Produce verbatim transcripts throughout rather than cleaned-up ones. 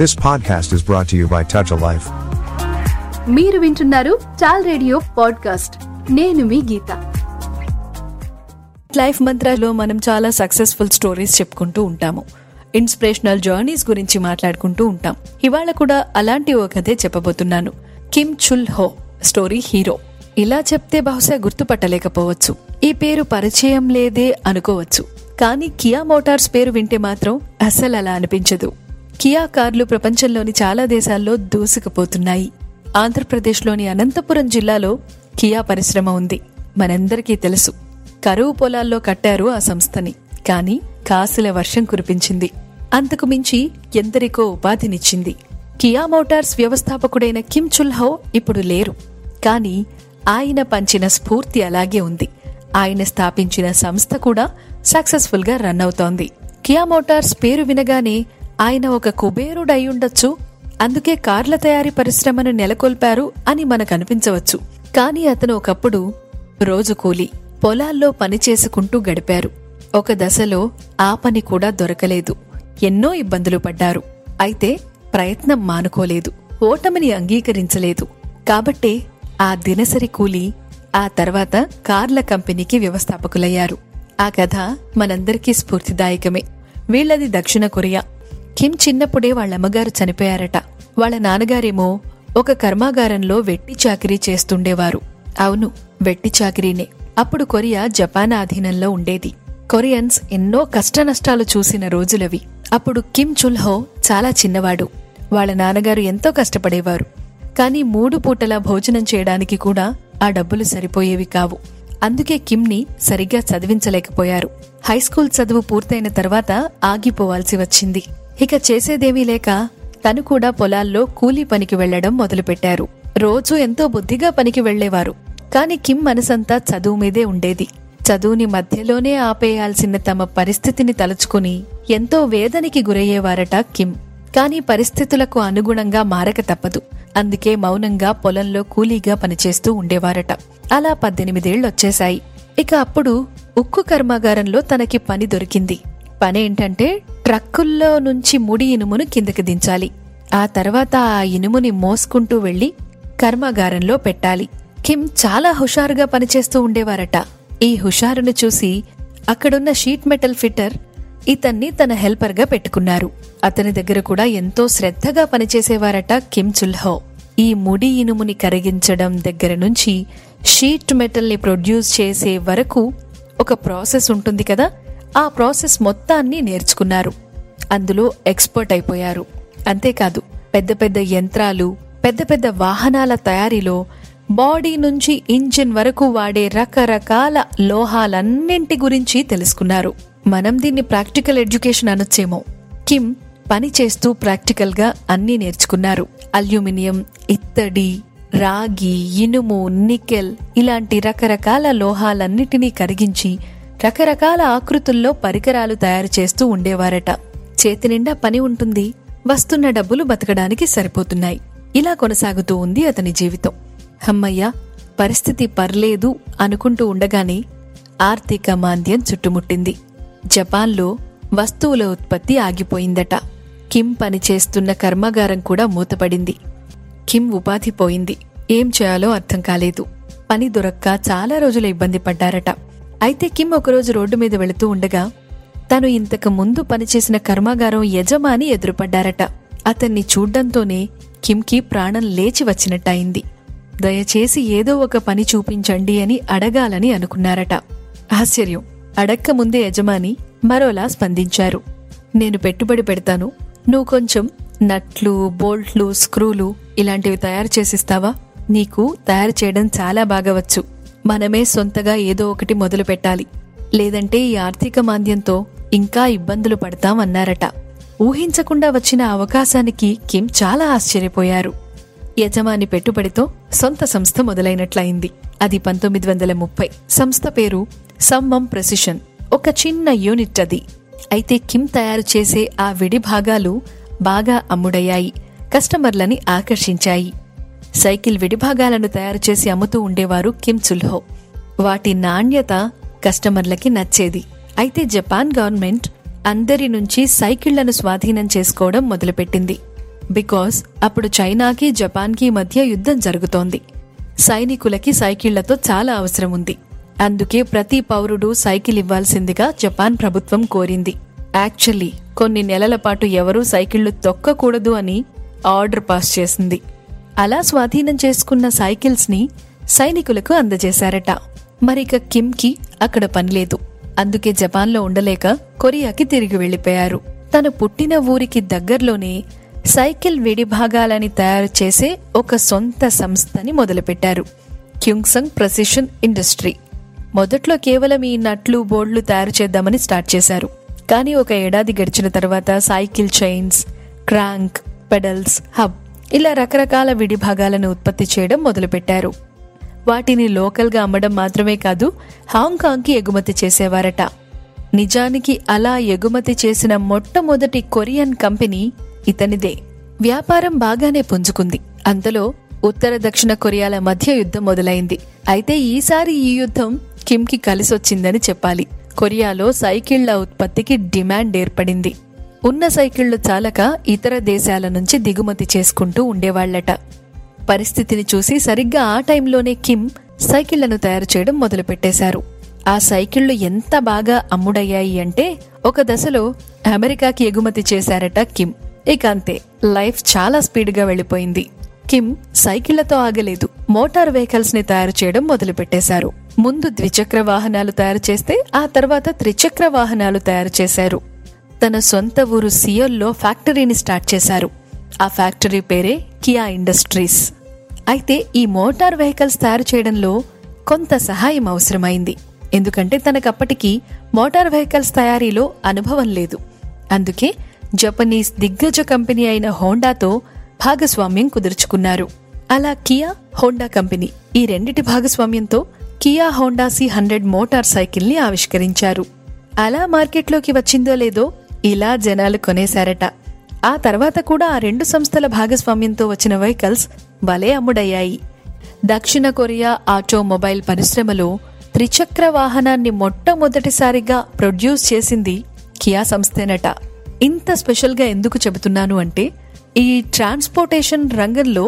This podcast is brought to you by touchalife. మీరు వింటున్నారు చాల్ radio podcast. నేను మీ గీత. Life మంత్రాలో మనం చాలా సక్సెస్ఫుల్ స్టోరీస్ చెప్పుకుంటూ ఉంటాము, ఇన్స్పిరేషనల్ జర్నీస్ గురించి మాట్లాడుకుంటూ ఉంటాం. ఇవాళ కూడా అలాంటి ఓ కథే చెప్పబోతున్నాను. Kim Chul Ho story hero. ఇలా చెప్తే బహుశా గుర్తుపట్టలేకపోవచ్చు, ఈ పేరు పరిచయం లేదే అనుకోవచ్చు. కానీ కియా మోటార్స్ పేరు వింటే మాత్రం అస్సలు అలా అనిపించదు. కియా కార్లు ప్రపంచంలోని చాలా దేశాల్లో దూసుకుపోతున్నాయి. ఆంధ్రప్రదేశ్లోని అనంతపురం జిల్లాలో కియా పరిశ్రమ ఉంది, మనందరికీ తెలుసు. కరువు పొలాల్లో కట్టారు ఆ సంస్థని, కానీ కాసుల వర్షం కురిపించింది. అంతకు మించి ఎందరికో ఉపాధినిచ్చింది. కియా మోటార్స్ వ్యవస్థాపకుడైన కిమ్ చుల్ హో ఇప్పుడు లేరు, కానీ ఆయన పంచిన స్ఫూర్తి అలాగే ఉంది. ఆయన స్థాపించిన సంస్థ కూడా సక్సెస్ఫుల్ గా రన్ అవుతోంది. కియా మోటార్స్ పేరు వినగానే ఆయన ఒక కుబేరుడు అయ్యుండొచ్చు, అందుకే కార్ల తయారీ పరిశ్రమను నెలకొల్పారు అని మనకు అనిపించవచ్చు. కానీ అతను ఒకప్పుడు రోజు కూలి పొలాల్లో పనిచేసుకుంటూ గడిపారు. ఒక దశలో ఆ పని కూడా దొరకలేదు, ఎన్నో ఇబ్బందులు పడ్డారు. అయితే ప్రయత్నం మానుకోలేదు, ఓటమిని అంగీకరించలేదు. కాబట్టే ఆ దినసరి కూలి ఆ తర్వాత కార్ల కంపెనీకి వ్యవస్థాపకులయ్యారు. ఆ కథ మనందరికీ స్ఫూర్తిదాయకమే. వీళ్లది దక్షిణ కొరియా. కిమ్ చిన్నప్పుడే వాళ్లమ్మగారు చనిపోయారట. వాళ్ల నాన్నగారేమో ఒక కర్మాగారంలో వెట్టి చాకిరీ చేస్తుండేవారు. అవును, వెట్టి చాకిరీనే. అప్పుడు కొరియా జపాన్ ఆధీనంలో ఉండేది. కొరియన్స్ ఎన్నో కష్టనష్టాలు చూసిన రోజులవి. అప్పుడు కిమ్ చుల్ హో చాలా చిన్నవాడు. వాళ్ల నాన్నగారు ఎంతో కష్టపడేవారు, కానీ మూడు పూటలా భోజనం చేయడానికి కూడా ఆ డబ్బులు సరిపోయేవి కావు. అందుకే కిమ్ని సరిగ్గా చదివించలేకపోయారు. హైస్కూల్ చదువు పూర్తయిన తర్వాత ఆగిపోవాల్సి వచ్చింది. ఇక చేసేదేమీ లేక తను కూడా పొలాల్లో కూలీ పనికి వెళ్లడం మొదలుపెట్టారు. రోజూ ఎంతో బుద్ధిగా పనికి వెళ్లేవారు, కాని కిమ్ మనసంతా చదువు మీదే ఉండేది. చదువుని మధ్యలోనే ఆపేయాల్సిన తమ పరిస్థితిని తలుచుకుని ఎంతో వేదనకి గురయ్యేవారట కిమ్. కాని పరిస్థితులకు అనుగుణంగా మారక తప్పదు, అందుకే మౌనంగా పొలంలో కూలీగా పనిచేస్తూ ఉండేవారట. అలా పద్దెనిమిదేళ్లొచ్చేశాయి. ఇక అప్పుడు ఉక్కు కర్మాగారంలో తనకి పని దొరికింది. పనేంటంటే ట్రక్కుల్లో నుంచి ముడి ఇనుమును కిందకి దించాలి. ఆ తర్వాత ఆ ఇనుముని మోసుకుంటూ వెళ్లి కర్మాగారంలో పెట్టాలి. కిమ్ చాలా హుషారుగా పనిచేస్తూ ఉండేవారట. ఈ హుషారును చూసి అక్కడున్న షీట్ మెటల్ ఫిట్టర్ ఇతన్ని తన హెల్పర్గా పెట్టుకున్నారు. అతని దగ్గర కూడా ఎంతో శ్రద్ధగా పనిచేసేవారట కిమ్ చుల్ హో. ఈ ముడి ఇనుముని కరిగించడం దగ్గర నుంచి షీట్ మెటల్ని ప్రొడ్యూస్ చేసే వరకు ఒక ప్రాసెస్ ఉంటుంది కదా, ఆ ప్రాసెస్ మొత్తాన్ని నేర్చుకున్నారు. అందులో ఎక్స్పర్ట్ అయిపోయారు. అంతేకాదు, పెద్ద పెద్ద యంత్రాలు, పెద్ద పెద్ద వాహనాల తయారీలో బాడీ నుంచి ఇంజిన్ వరకు వాడే రకరకాల లోహాలన్నింటి గురించి తెలుసుకున్నారు. మనం దీన్ని ప్రాక్టికల్ ఎడ్యుకేషన్ అనొచ్చేమో. కిమ్ పని చేస్తూ ప్రాక్టికల్ గా అన్నీ నేర్చుకున్నారు. అల్యూమినియం, ఇత్తడి, రాగి, ఇనుము, నికెల్ ఇలాంటి రకరకాల లోహాలన్నిటినీ కరిగించి రకరకాల ఆకృతుల్లో పరికరాలు తయారు చేస్తూ ఉండేవారట. చేతినిండా పని ఉంటుంది, వస్తున్న డబ్బులు బతకడానికి సరిపోతున్నాయి. ఇలా కొనసాగుతూ ఉంది అతని జీవితం. హమ్మయ్య, పరిస్థితి పర్లేదు అనుకుంటూ ఉండగానే ఆర్థిక మాంద్యం చుట్టుముట్టింది. జపాన్లో వస్తువుల ఉత్పత్తి ఆగిపోయిందట. కిమ్ పనిచేస్తున్న కర్మాగారం కూడా మూతపడింది. కిమ్ ఉపాధి పోయింది. ఏం చేయాలో అర్థం కాలేదు. పని దొరక్క చాలా రోజులు ఇబ్బంది పడ్డారట. అయితే కిమ్ ఒకరోజు రోడ్డు మీద వెళుతూ ఉండగా తను ఇంతకు ముందు పనిచేసిన కర్మాగారం యజమాని ఎదురుపడ్డారట. అతన్ని చూడ్డంతోనే కిమ్కి ప్రాణం లేచి వచ్చినట్టయింది. దయచేసి ఏదో ఒక పని చూపించండి అని అడగాలని అనుకున్నారట. ఆశ్చర్యం, అడక్క ముందే యజమాని మరోలా స్పందించారు. నేను పెట్టుబడి పెడతాను, నువ్వు కొంచెం నట్లు, బోల్ట్లు, స్క్రూలు ఇలాంటివి తయారు చేసిస్తావా? నీకు తయారు చేయడం చాలా బాగా వచ్చు. మనమే సొంతగా ఏదో ఒకటి మొదలు పెట్టాలి, లేదంటే ఈ ఆర్థిక మాంద్యంతో ఇంకా ఇబ్బందులు పడతాం అన్నారట. ఊహించకుండా వచ్చిన అవకాశానికి కిమ్ చాలా ఆశ్చర్యపోయారు. యజమాని పెట్టుబడితో సొంత సంస్థ మొదలైనట్లయింది. అది పంతొమ్మిది వందల ముప్పై. సంస్థ పేరు సమ్మం ప్రెసిషన్. ఒక చిన్న యూనిట్ అది. అయితే కిమ్ తయారు చేసే ఆ విడి భాగాలు బాగా అమ్ముడయ్యాయి, కస్టమర్లని ఆకర్షించాయి. సైకిల్ విడిభాగాలను తయారు చేసి అమ్ముతూ ఉండేవారు కిమ్ చుల్ హో. వాటి నాణ్యత కస్టమర్లకి నచ్చేది. అయితే జపాన్ గవర్నమెంట్ అందరి నుంచి సైకిళ్లను స్వాధీనం చేసుకోవడం మొదలుపెట్టింది. బికాస్ అప్పుడు చైనాకి జపాన్కి మధ్య యుద్ధం జరుగుతోంది. సైనికులకి సైకిళ్లతో చాలా అవసరం ఉంది. అందుకే ప్రతి పౌరుడు సైకిల్ ఇవ్వాల్సిందిగా జపాన్ ప్రభుత్వం కోరింది. యాక్చువల్లీ కొన్ని నెలల పాటు ఎవరూ సైకిళ్లు తొక్కకూడదు అని ఆర్డర్ పాస్ చేసింది. అలా స్వాధీనం చేసుకున్న సైకిల్స్ ని సైనికులకు అందజేశారట. మరిక కిమ్కి అక్కడ పనిలేదు. అందుకే జపాన్లో ఉండలేక కొరియాకి తిరిగి వెళ్లిపోయారు. తన పుట్టిన ఊరికి దగ్గర్లోనే సైకిల్ విడిభాగాలని తయారు చేసే ఒక సొంత సంస్థని మొదలుపెట్టారు, క్యుంగ్సంగ్ ప్రెసిషన్ ఇండస్ట్రీ. మొదట్లో కేవలం ఈ నట్లు బోర్డులు తయారు చేద్దామని స్టార్ట్ చేశారు. కానీ ఒక ఏడాది గడిచిన తర్వాత cycle chains, crank, pedals, hub ఇలా రకరకాల విడిభాగాలను ఉత్పత్తి చేయడం మొదలుపెట్టారు. వాటిని లోకల్గా అమ్మడం మాత్రమే కాదు, హాంకాంగ్కి ఎగుమతి చేసేవారట. నిజానికి అలా ఎగుమతి చేసిన మొట్టమొదటి కొరియన్ కంపెనీ ఇతనిదే. వ్యాపారం బాగానే పుంజుకుంది. అంతలో ఉత్తర దక్షిణ కొరియాల మధ్య యుద్ధం మొదలైంది. అయితే ఈసారి ఈ యుద్ధం కిమ్కి కలిసొచ్చిందని చెప్పాలి. కొరియాలో సైకిళ్ల ఉత్పత్తికి డిమాండ్ ఏర్పడింది. ఉన్న సైకిళ్లు చాలక ఇతర దేశాల నుంచి దిగుమతి చేసుకుంటూ ఉండేవాళ్లట. పరిస్థితిని చూసి సరిగ్గా ఆ టైంలోనే కిమ్ సైకిళ్లను తయారు చేయడం మొదలుపెట్టేశారు. ఆ సైకిళ్లు ఎంత బాగా అమ్ముడయ్యాయి అంటే ఒక దశలో అమెరికాకి ఎగుమతి చేశారట కిమ్. ఇక అంతే, లైఫ్ చాలా స్పీడ్గా వెళ్లిపోయింది. కిమ్ సైకిళ్లతో ఆగలేదు, మోటార్ వెహికల్స్ ని తయారు చేయడం మొదలుపెట్టేశారు. ముందు ద్విచక్ర వాహనాలు తయారు చేస్తే ఆ తర్వాత త్రిచక్ర వాహనాలు తయారు చేశారు. తన సొంత ఊరు సియోల్లో ఫ్యాక్టరీని స్టార్ట్ చేశారు. ఆ ఫ్యాక్టరీ పేరే కియా ఇండస్ట్రీస్. అయితే ఈ మోటార్ వెహికల్స్ తయారు చేయడంలో కొంత సహాయం అవసరమైంది. ఎందుకంటే తనకప్పటికీ మోటార్ వెహికల్స్ తయారీలో అనుభవం లేదు. అందుకే జపనీస్ దిగ్గజ కంపెనీ అయిన హోండాతో భాగస్వామ్యం కుదుర్చుకున్నారు. అలా కియా, హోండా కంపెనీ ఈ రెండిటి భాగస్వామ్యంతో Kia Honda C hundred motorcycle ని ఆవిష్కరించారు. అలా మార్కెట్లోకి వచ్చిందో లేదో ఇలా జనాలు కొనేశారట. ఆ తర్వాత కూడా ఆ రెండు సంస్థల భాగస్వామ్యంతో వచ్చిన వెహికల్స్ భలే అమ్ముడయ్యాయి. దక్షిణ కొరియా ఆటోమొబైల్ పరిశ్రమలో త్రిచక్ర వాహనాన్ని మొట్టమొదటిసారిగా ప్రొడ్యూస్ చేసింది కియా సంస్థేనట. ఇంత స్పెషల్గా ఎందుకు చెబుతున్నాను అంటే ఈ ట్రాన్స్పోర్టేషన్ రంగంలో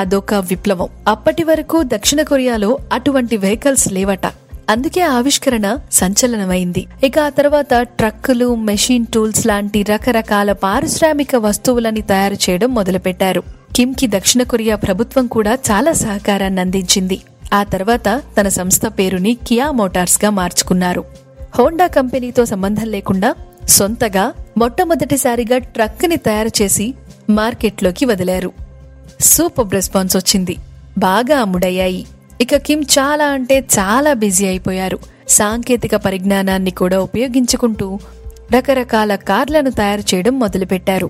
అదొక విప్లవం. అప్పటి వరకు దక్షిణ కొరియాలో అటువంటి వెహికల్స్ లేవట. అందుకే ఆవిష్కరణ సంచలనమైంది. ఇక ఆ తర్వాత ట్రక్కులు, మెషిన్ టూల్స్ లాంటి రకరకాల పారిశ్రామిక వస్తువులని తయారు చేయడం మొదలుపెట్టారు. కిమ్కి దక్షిణ కొరియా ప్రభుత్వం కూడా చాలా సహకారాన్ని అందించింది. ఆ తర్వాత తన సంస్థ పేరుని కియా మోటార్స్ గా మార్చుకున్నారు. హోండా కంపెనీతో సంబంధం లేకుండా సొంతగా మొట్టమొదటిసారిగా ట్రక్ ని తయారు చేసి మార్కెట్లోకి వదిలారు. సూపర్ రెస్పాన్స్ వచ్చింది, బాగా అమ్ముడయ్యాయి. ఇక కిమ్ చాలా అంటే చాలా బిజీ అయిపోయారు. సాంకేతిక పరిజ్ఞానాన్ని కూడా ఉపయోగించుకుంటూ రకరకాల కార్లను తయారు చేయడం మొదలుపెట్టారు.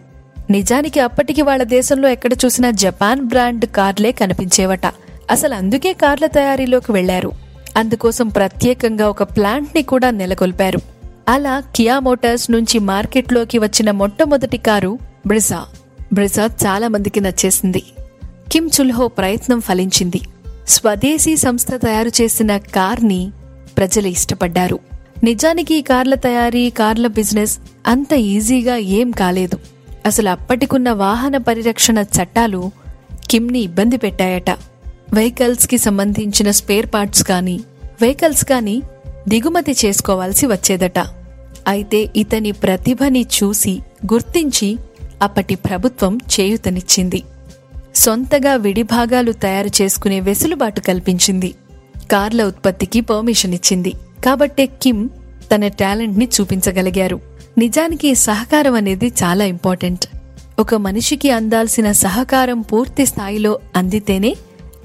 నిజానికి అప్పటికి వాళ్ళ దేశంలో ఎక్కడ చూసినా జపాన్ బ్రాండ్ కార్లే కనిపించేవట. అసలు అందుకే కార్ల తయారీలోకి వెళ్లారు. అందుకోసం ప్రత్యేకంగా ఒక ప్లాంట్ ని కూడా నెలకొల్పారు. అలా కియా మోటార్స్ నుంచి మార్కెట్లోకి వచ్చిన మొట్టమొదటి కారు బ్రిజా. బ్రిజా చాలా మందికి నచ్చేసింది. కిమ్ చుల్ హో ప్రయత్నం ఫలించింది. స్వదేశీ సంస్థ తయారు చేసిన కార్ని ప్రజలు ఇష్టపడ్డారు. నిజానికి ఈ కార్ల తయారీ, కార్ల బిజినెస్ అంత ఈజీగా ఏం కాలేదు. అసలు అప్పటికున్న వాహన పరిరక్షణ చట్టాలు కిమ్ని ఇబ్బంది పెట్టాయట. వెహికల్స్కి సంబంధించిన స్పేర్ పార్ట్స్ కానీ వెహికల్స్ కానీ దిగుమతి చేసుకోవాల్సి వచ్చేదట. అయితే ఇతని ప్రతిభని చూసి గుర్తించి అప్పటి ప్రభుత్వం చేయూతనిచ్చింది. సొంతగా విడిభాగాలు తయారు చేసుకునే వెసులుబాటు కల్పించింది. కార్ల ఉత్పత్తికి పర్మిషన్ ఇచ్చింది. కాబట్టే కిమ్ తన టాలెంట్ని చూపించగలిగారు. నిజానికి సహకారం అనేది చాలా ఇంపార్టెంట్. ఒక మనిషికి అందాల్సిన సహకారం పూర్తి స్థాయిలో అందితేనే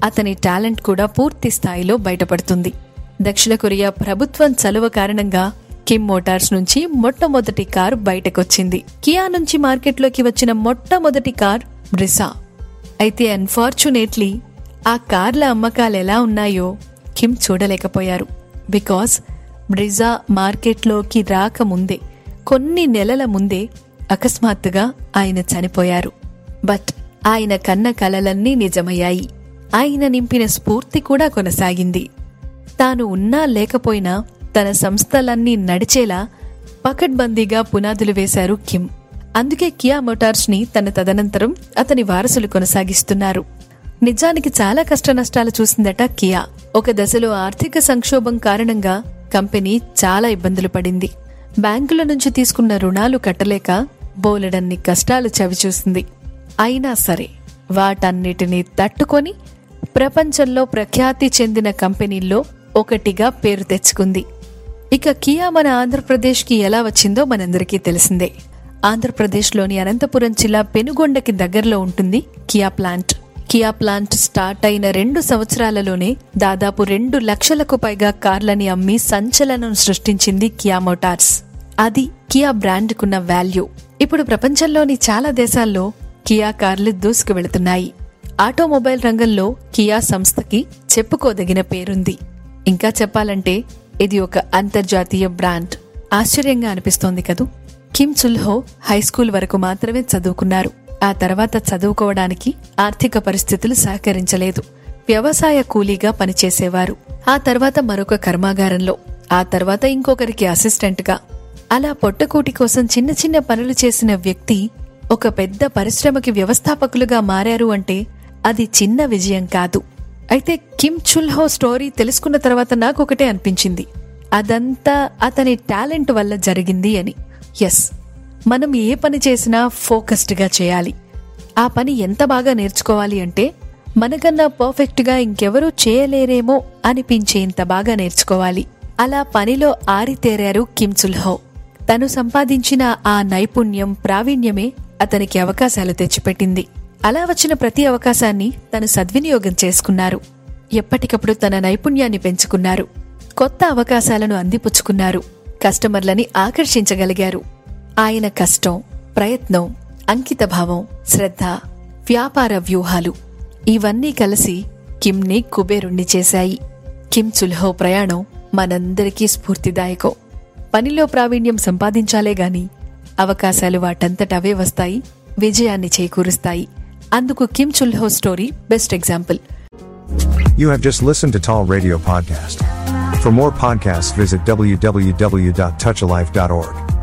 అతని టాలెంట్ కూడా పూర్తి స్థాయిలో బయటపడుతుంది. దక్షిణ కొరియా ప్రభుత్వం చలువ కారణంగా కిమ్ మోటార్స్ నుంచి మొట్టమొదటి కారు బయటకొచ్చింది. కియా నుంచి మార్కెట్లోకి వచ్చిన మొట్టమొదటి కార్ బ్రిజా. అయితే అన్ఫార్చునేట్లీ ఆ కార్ల అమ్మకాలు ఎలా ఉన్నాయో కిమ్ చూడలేకపోయారు. బికాస్ బ్రిజా మార్కెట్లోకి రాకముందే, కొన్ని నెలల ముందే అకస్మాత్తుగా ఆయన చనిపోయారు. బట్ ఆయన కన్న కలలన్నీ నిజమయ్యాయి. ఆయన నింపిన స్ఫూర్తి కూడా కొనసాగింది. తాను ఉన్నా లేకపోయినా తన సంస్థలన్నీ నడిచేలా పకడ్బందీగా పునాదులు వేశారు కిమ్. అందుకే కియా మోటార్స్ ని తన తదనంతరం అతని వారసులు కొనసాగిస్తున్నారు. నిజానికి చాలా కష్టనష్టాలు చూసిందట కియా. ఒక దశలో ఆర్థిక సంక్షోభం కారణంగా కంపెనీ చాలా ఇబ్బందులు పడింది. బ్యాంకుల నుంచి తీసుకున్న రుణాలు కట్టలేక బోలెడన్ని కష్టాలు చవిచూసింది. అయినా సరే వాటన్నిటినీ తట్టుకొని ప్రపంచంలో ప్రఖ్యాతి చెందిన కంపెనీల్లో ఒకటిగా పేరు తెచ్చుకుంది. ఇక కియా మన ఆంధ్రప్రదేశ్కి ఎలా వచ్చిందో మనందరికీ తెలిసిందే. ఆంధ్రప్రదేశ్లోని అనంతపురం జిల్లా పెనుగొండకి దగ్గరలో ఉంటుంది Kia plant. Kia plant start అయిన రెండు సంవత్సరాలలోనే దాదాపు రెండు లక్షలకు పైగా కార్లని అమ్మి సంచలనం సృష్టించింది కియా మోటార్స్. అది కియా బ్రాండ్కున్న వాల్యూ. ఇప్పుడు ప్రపంచంలోని చాలా దేశాల్లో కియా కార్లు దూసుకు వెళుతున్నాయి. ఆటోమొబైల్ రంగంలో కియా సంస్థకి చెప్పుకోదగిన పేరుంది. ఇంకా చెప్పాలంటే ఇది ఒక అంతర్జాతీయ బ్రాండ్. ఆశ్చర్యంగా అనిపిస్తోంది కదూ. Kim Chul Ho high school వరకు మాత్రమే చదువుకున్నారు. ఆ తర్వాత చదువుకోవడానికి ఆర్థిక పరిస్థితులు సహకరించలేదు. వ్యవసాయ కూలీగా పనిచేసేవారు. ఆ తర్వాత మరొక కర్మాగారంలో, ఆ తర్వాత ఇంకొకరికి అసిస్టెంట్గా, అలా పొట్టకూటి కోసం చిన్న చిన్న పనులు చేసిన వ్యక్తి ఒక పెద్ద పరిశ్రమకి వ్యవస్థాపకులుగా మారారు అంటే అది చిన్న విజయం కాదు. అయితే కిమ్ చుల్ హో స్టోరీ తెలుసుకున్న తర్వాత నాకొకటే అనిపించింది, అదంతా అతని టాలెంట్ వల్ల జరిగింది అని. ఎస్, మనం ఏ పని చేసినా ఫోకస్డ్గా చేయాలి. ఆ పని ఎంత బాగా నేర్చుకోవాలి అంటే మనకన్నా పర్ఫెక్ట్గా ఇంకెవరూ చేయలేరేమో అనిపించేంత బాగా నేర్చుకోవాలి. అలా పనిలో ఆరితేరారు కిమ్ చుల్ హో. తను సంపాదించిన ఆ నైపుణ్యం, ప్రావీణ్యమే అతనికి అవకాశాలు తెచ్చిపెట్టింది. అలా వచ్చిన ప్రతి అవకాశాన్ని తను సద్వినియోగం చేసుకున్నారు. ఎప్పటికప్పుడు తన నైపుణ్యాన్ని పెంచుకున్నారు. కొత్త అవకాశాలను అందిపుచ్చుకున్నారు. కస్టమర్లని ఆకర్షించగలిగారు. ఆయన కష్టం, ప్రయత్నం, అంకితభావం, శ్రద్ధ, వ్యాపార వ్యూహాలు ఇవన్నీ కలిసి కిమ్ని కుబేరుణ్ణి చేశాయి. కిమ్ చుల్ హో ప్రయాణం మనందరికీ స్ఫూర్తిదాయకం. పనిలో ప్రావీణ్యం సంపాదించాలే గాని అవకాశాలు వాటంతటవే వస్తాయి, విజయాన్ని చేకూరుస్తాయి. అందుకు Kim Chul Ho story best example. You have just listened to T A L Radio Podcast. For more podcasts visit w w w dot touch alife dot org.